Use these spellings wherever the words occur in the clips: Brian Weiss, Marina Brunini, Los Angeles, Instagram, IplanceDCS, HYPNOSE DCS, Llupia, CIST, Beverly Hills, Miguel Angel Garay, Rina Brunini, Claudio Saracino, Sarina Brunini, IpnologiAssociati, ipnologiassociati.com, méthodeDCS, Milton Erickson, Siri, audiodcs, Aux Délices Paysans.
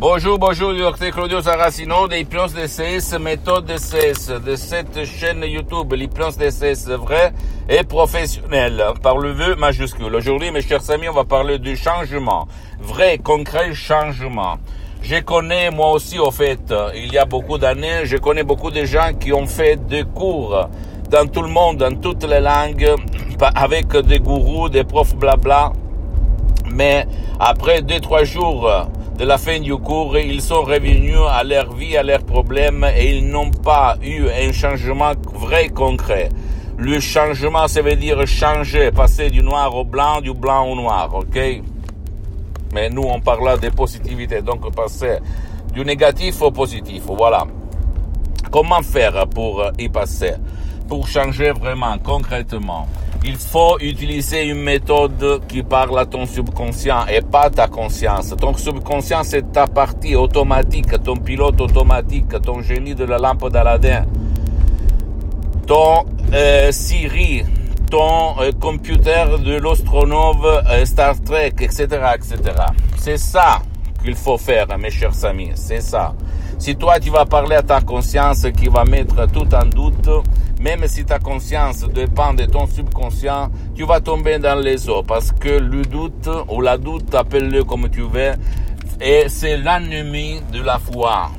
Bonjour, docteur Claudio Saracino de IplanceDCS, méthodeDCS, de cette chaîne YouTube, l'IplanceDCS vrai et professionnel, par le vœu majuscule. Aujourd'hui, mes chers amis, on va parler du changement, vrai, concret, changement. Je connais, moi aussi, au fait, il y a beaucoup d'années, je connais beaucoup de gens qui ont fait des cours dans tout le monde, dans toutes les langues, avec des gourous, des profs blabla, mais après 2-3 jours de la fin du cours, ils sont revenus à leur vie, à leurs problèmes et ils n'ont pas eu un changement vrai, concret. Le changement, ça veut dire changer, passer du noir au blanc, du blanc au noir, ok? Mais nous, on parle là de positivité, donc passer du négatif au positif, voilà. Comment faire pour y passer? Pour changer vraiment, concrètement, il faut utiliser une méthode qui parle à ton subconscient et pas à ta conscience. Ton subconscient, c'est ta partie automatique, ton pilote automatique, ton génie de la lampe d'Aladin, ton Siri, ton computer de l'astronome Star Trek, etc., etc. C'est ça qu'il faut faire, mes chers amis, c'est ça. Si toi, tu vas parler à ta conscience qui va mettre tout en doute, même si ta conscience dépend de ton subconscient, tu vas tomber dans les eaux parce que le doute ou la doute, appelle-le comme tu veux, et c'est l'ennemi de la foi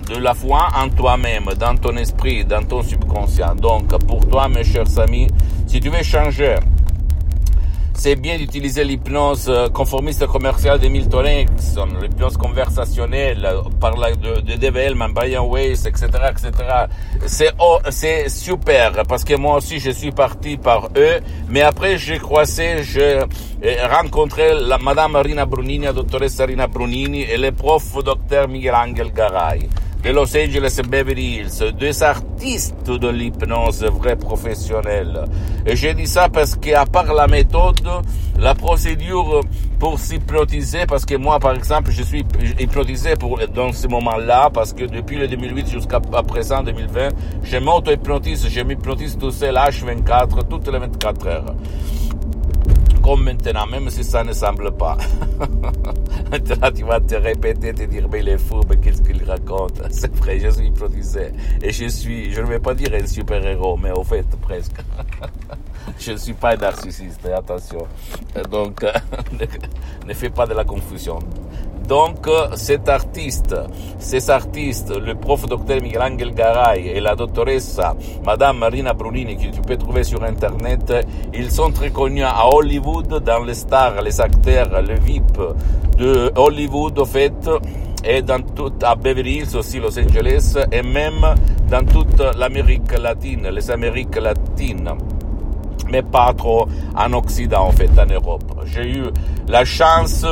en toi-même, dans ton esprit, dans ton subconscient. Donc, pour toi, mes chers amis, si tu veux changer, c'est bien d'utiliser l'hypnose conformiste commerciale de Milton Erickson, l'hypnose conversationnelle, par la de Develman, Brian Weiss, etc., etc. C'est super, parce que moi aussi je suis parti par eux, mais après j'ai rencontré la madame Rina Brunini, la doctoresse Sarina Brunini, et le prof docteur Miguel Angel Garay, de Los Angeles et Beverly Hills, deux artistes de l'hypnose vrais professionnels. Et je dis ça parce qu'à part la méthode, la procédure pour s'hypnotiser, parce que moi, par exemple, je suis hypnotisé dans ce moment-là, parce que depuis le 2008 jusqu'à présent, 2020, je m'auto-hypnotise, je m'hypnotise tout seul, H24, toutes les 24 heures. Comme maintenant, même si ça ne semble pas. Là, tu vas te répéter, te dire, mais il est fou, mais qu'est-ce qu'il raconte? C'est vrai, je suis hypnotisé. Et je ne vais pas dire un super-héros, mais au fait, presque. Je ne suis pas un narcissiste, attention. Donc, ne fais pas de la confusion. Donc, ces artistes, le prof docteur Miguel Angel Garay et la dottoressa madame Marina Brunini, que tu peux trouver sur Internet, ils sont très connus à Hollywood, dans les stars, les acteurs, le VIP de Hollywood, au fait, et dans à Beverly Hills aussi, Los Angeles, et même dans toute l'Amérique latine, les Amériques latines. Mais pas trop en Occident, en fait, en Europe. J'ai eu la chance,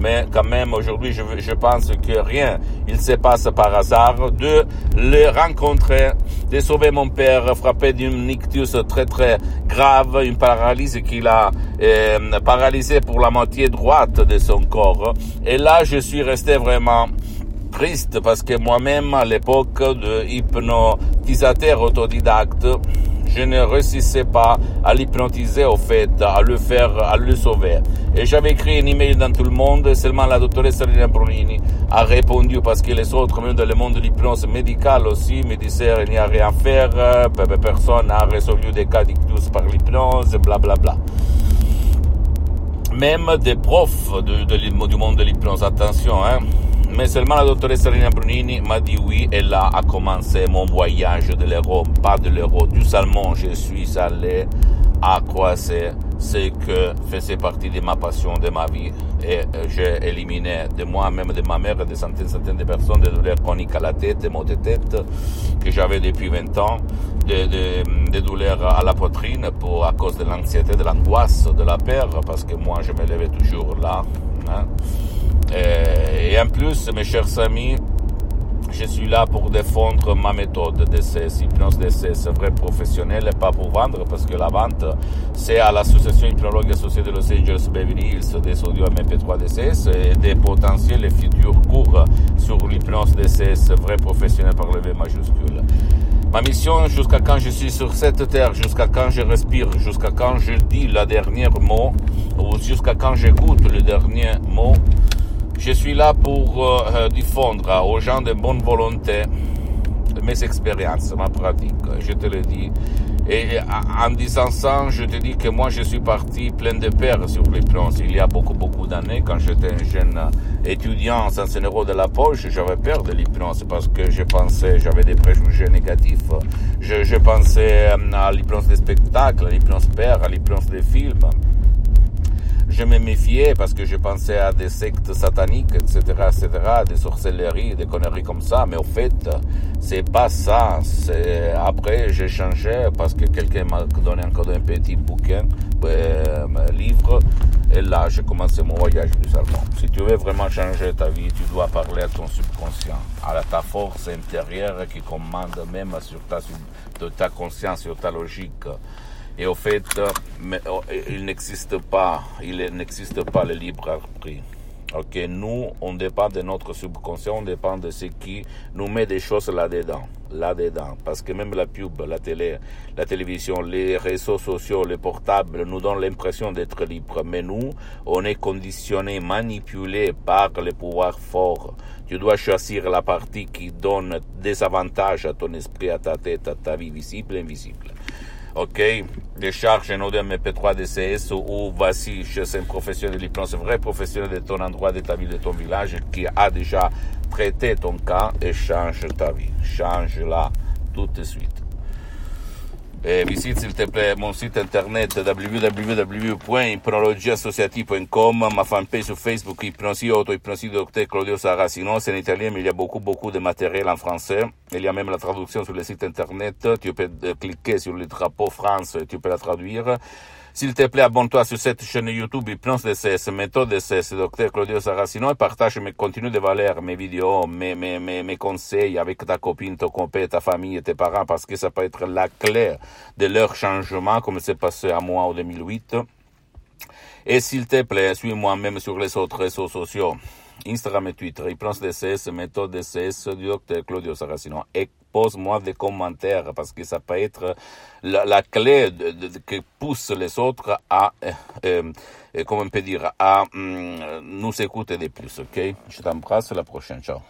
mais quand même, aujourd'hui, je pense que rien, il se passe par hasard, de le rencontrer, de sauver mon père, frappé d'une ictus très, très grave, une paralysie qui l'a paralysé pour la moitié droite de son corps. Et là, je suis resté vraiment triste, parce que moi-même, à l'époque de hypnotisateur autodidacte, je ne réussissais pas à l'hypnotiser, au fait, à le sauver. Et j'avais écrit un email dans tout le monde, seulement la doctoresse Rina Brunini a répondu, parce que les autres, même dans le monde de l'hypnose médicale aussi, me disaient il n'y a rien à faire, personne n'a résolu des cas d'ictus par l'hypnose, blablabla. Bla, bla. Même des profs du monde de l'hypnose, attention, hein. Mais seulement la doctoressa Rina Brunini m'a dit oui, et là a commencé mon voyage de l'euro, pas de l'euro, du salmon. Je suis allé à croiser ce que faisait partie de ma passion, de ma vie. Et j'ai éliminé de moi-même, de ma mère, des centaines de personnes, des douleurs chroniques à la tête, des maux de tête que j'avais depuis 20 ans, des douleurs à la poitrine à cause de l'anxiété, de l'angoisse, de la peur, parce que moi je me levais toujours là, hein. Et en plus, mes chers amis, je suis là pour défendre ma méthode DCS, hypnose DCS, vrai professionnel, et pas pour vendre, parce que la vente, c'est à l'association IpnologiAssociati de Los Angeles Beverly Hills des audio MP3 DCS et des potentiels et futurs cours sur l'hypnose DCS, vrai professionnel par le V majuscule. Ma mission, jusqu'à quand je suis sur cette terre, jusqu'à quand je respire, jusqu'à quand je dis le dernier mot, ou jusqu'à quand j'écoute le dernier mot, Je suis là pour diffondre aux gens de bonne volonté mes expériences, ma pratique, je te le dis. Et en disant ça, je te dis que moi je suis parti plein de peurs sur l'hypnose. Il y a beaucoup d'années, quand j'étais un jeune étudiant sans un euro de la poche, j'avais peur de l'hypnose parce que je pensais, j'avais des préjugés négatifs. Je pensais à l'hypnose des spectacles, à l'hypnose père, à l'hypnose des films. Je me méfiais parce que je pensais à des sectes sataniques, etc., etc., des sorcelleries, des conneries comme ça. Mais au fait, c'est pas ça. C'est... Après, j'ai changé parce que quelqu'un m'a donné encore un petit bouquin, un livre. Et là, j'ai commencé mon voyage du salon. Si tu veux vraiment changer ta vie, tu dois parler à ton subconscient, à ta force intérieure qui commande même sur ta conscience, sur ta logique. Et au fait, il n'existe pas le libre arbitre. Ok, nous, on dépend de notre subconscient, on dépend de ce qui nous met des choses là-dedans. Parce que même la pub, la télé, la télévision, les réseaux sociaux, les portables nous donnent l'impression d'être libres. Mais nous, on est conditionnés, manipulés par les pouvoirs forts. Tu dois choisir la partie qui donne des avantages à ton esprit, à ta tête, à ta vie visible et invisible. Ok, décharge un audio MP3 DCS ou vas-y chez un professionnel de l'hypnose, un vrai professionnel de ton endroit, de ta ville, de ton village qui a déjà traité ton cas et change ta vie. Change-la tout de suite. Et visite s'il te plaît mon site internet www.ipnologiassociati.com, ma fanpage sur Facebook, Hypnosie, auto-hypnosie, docteur Claudio Saracino. C'est en italien, mais il y a beaucoup de matériel en français. Il y a même la traduction sur le site internet. Tu peux cliquer sur le drapeau France et tu peux la traduire. S'il te plaît, abonne-toi sur cette chaîne YouTube Hypnose DCS, méthode DCS, Dr Claudio Saracino, et partage mes contenus de valeur, mes vidéos, mes conseils avec ta copine, ton compère, ta famille et tes parents, parce que ça peut être la clé de leur changement, comme c'est passé à moi en 2008. Et s'il te plaît, suis-moi même sur les autres réseaux sociaux, Instagram et Twitter, Hypnose DCS, méthode DCS, Dr Claudio Saracino. Et pose-moi des commentaires parce que ça peut être la clé qui pousse les autres à, comment on peut dire, à nous écouter de plus, ok? Je t'embrasse, à la prochaine, ciao.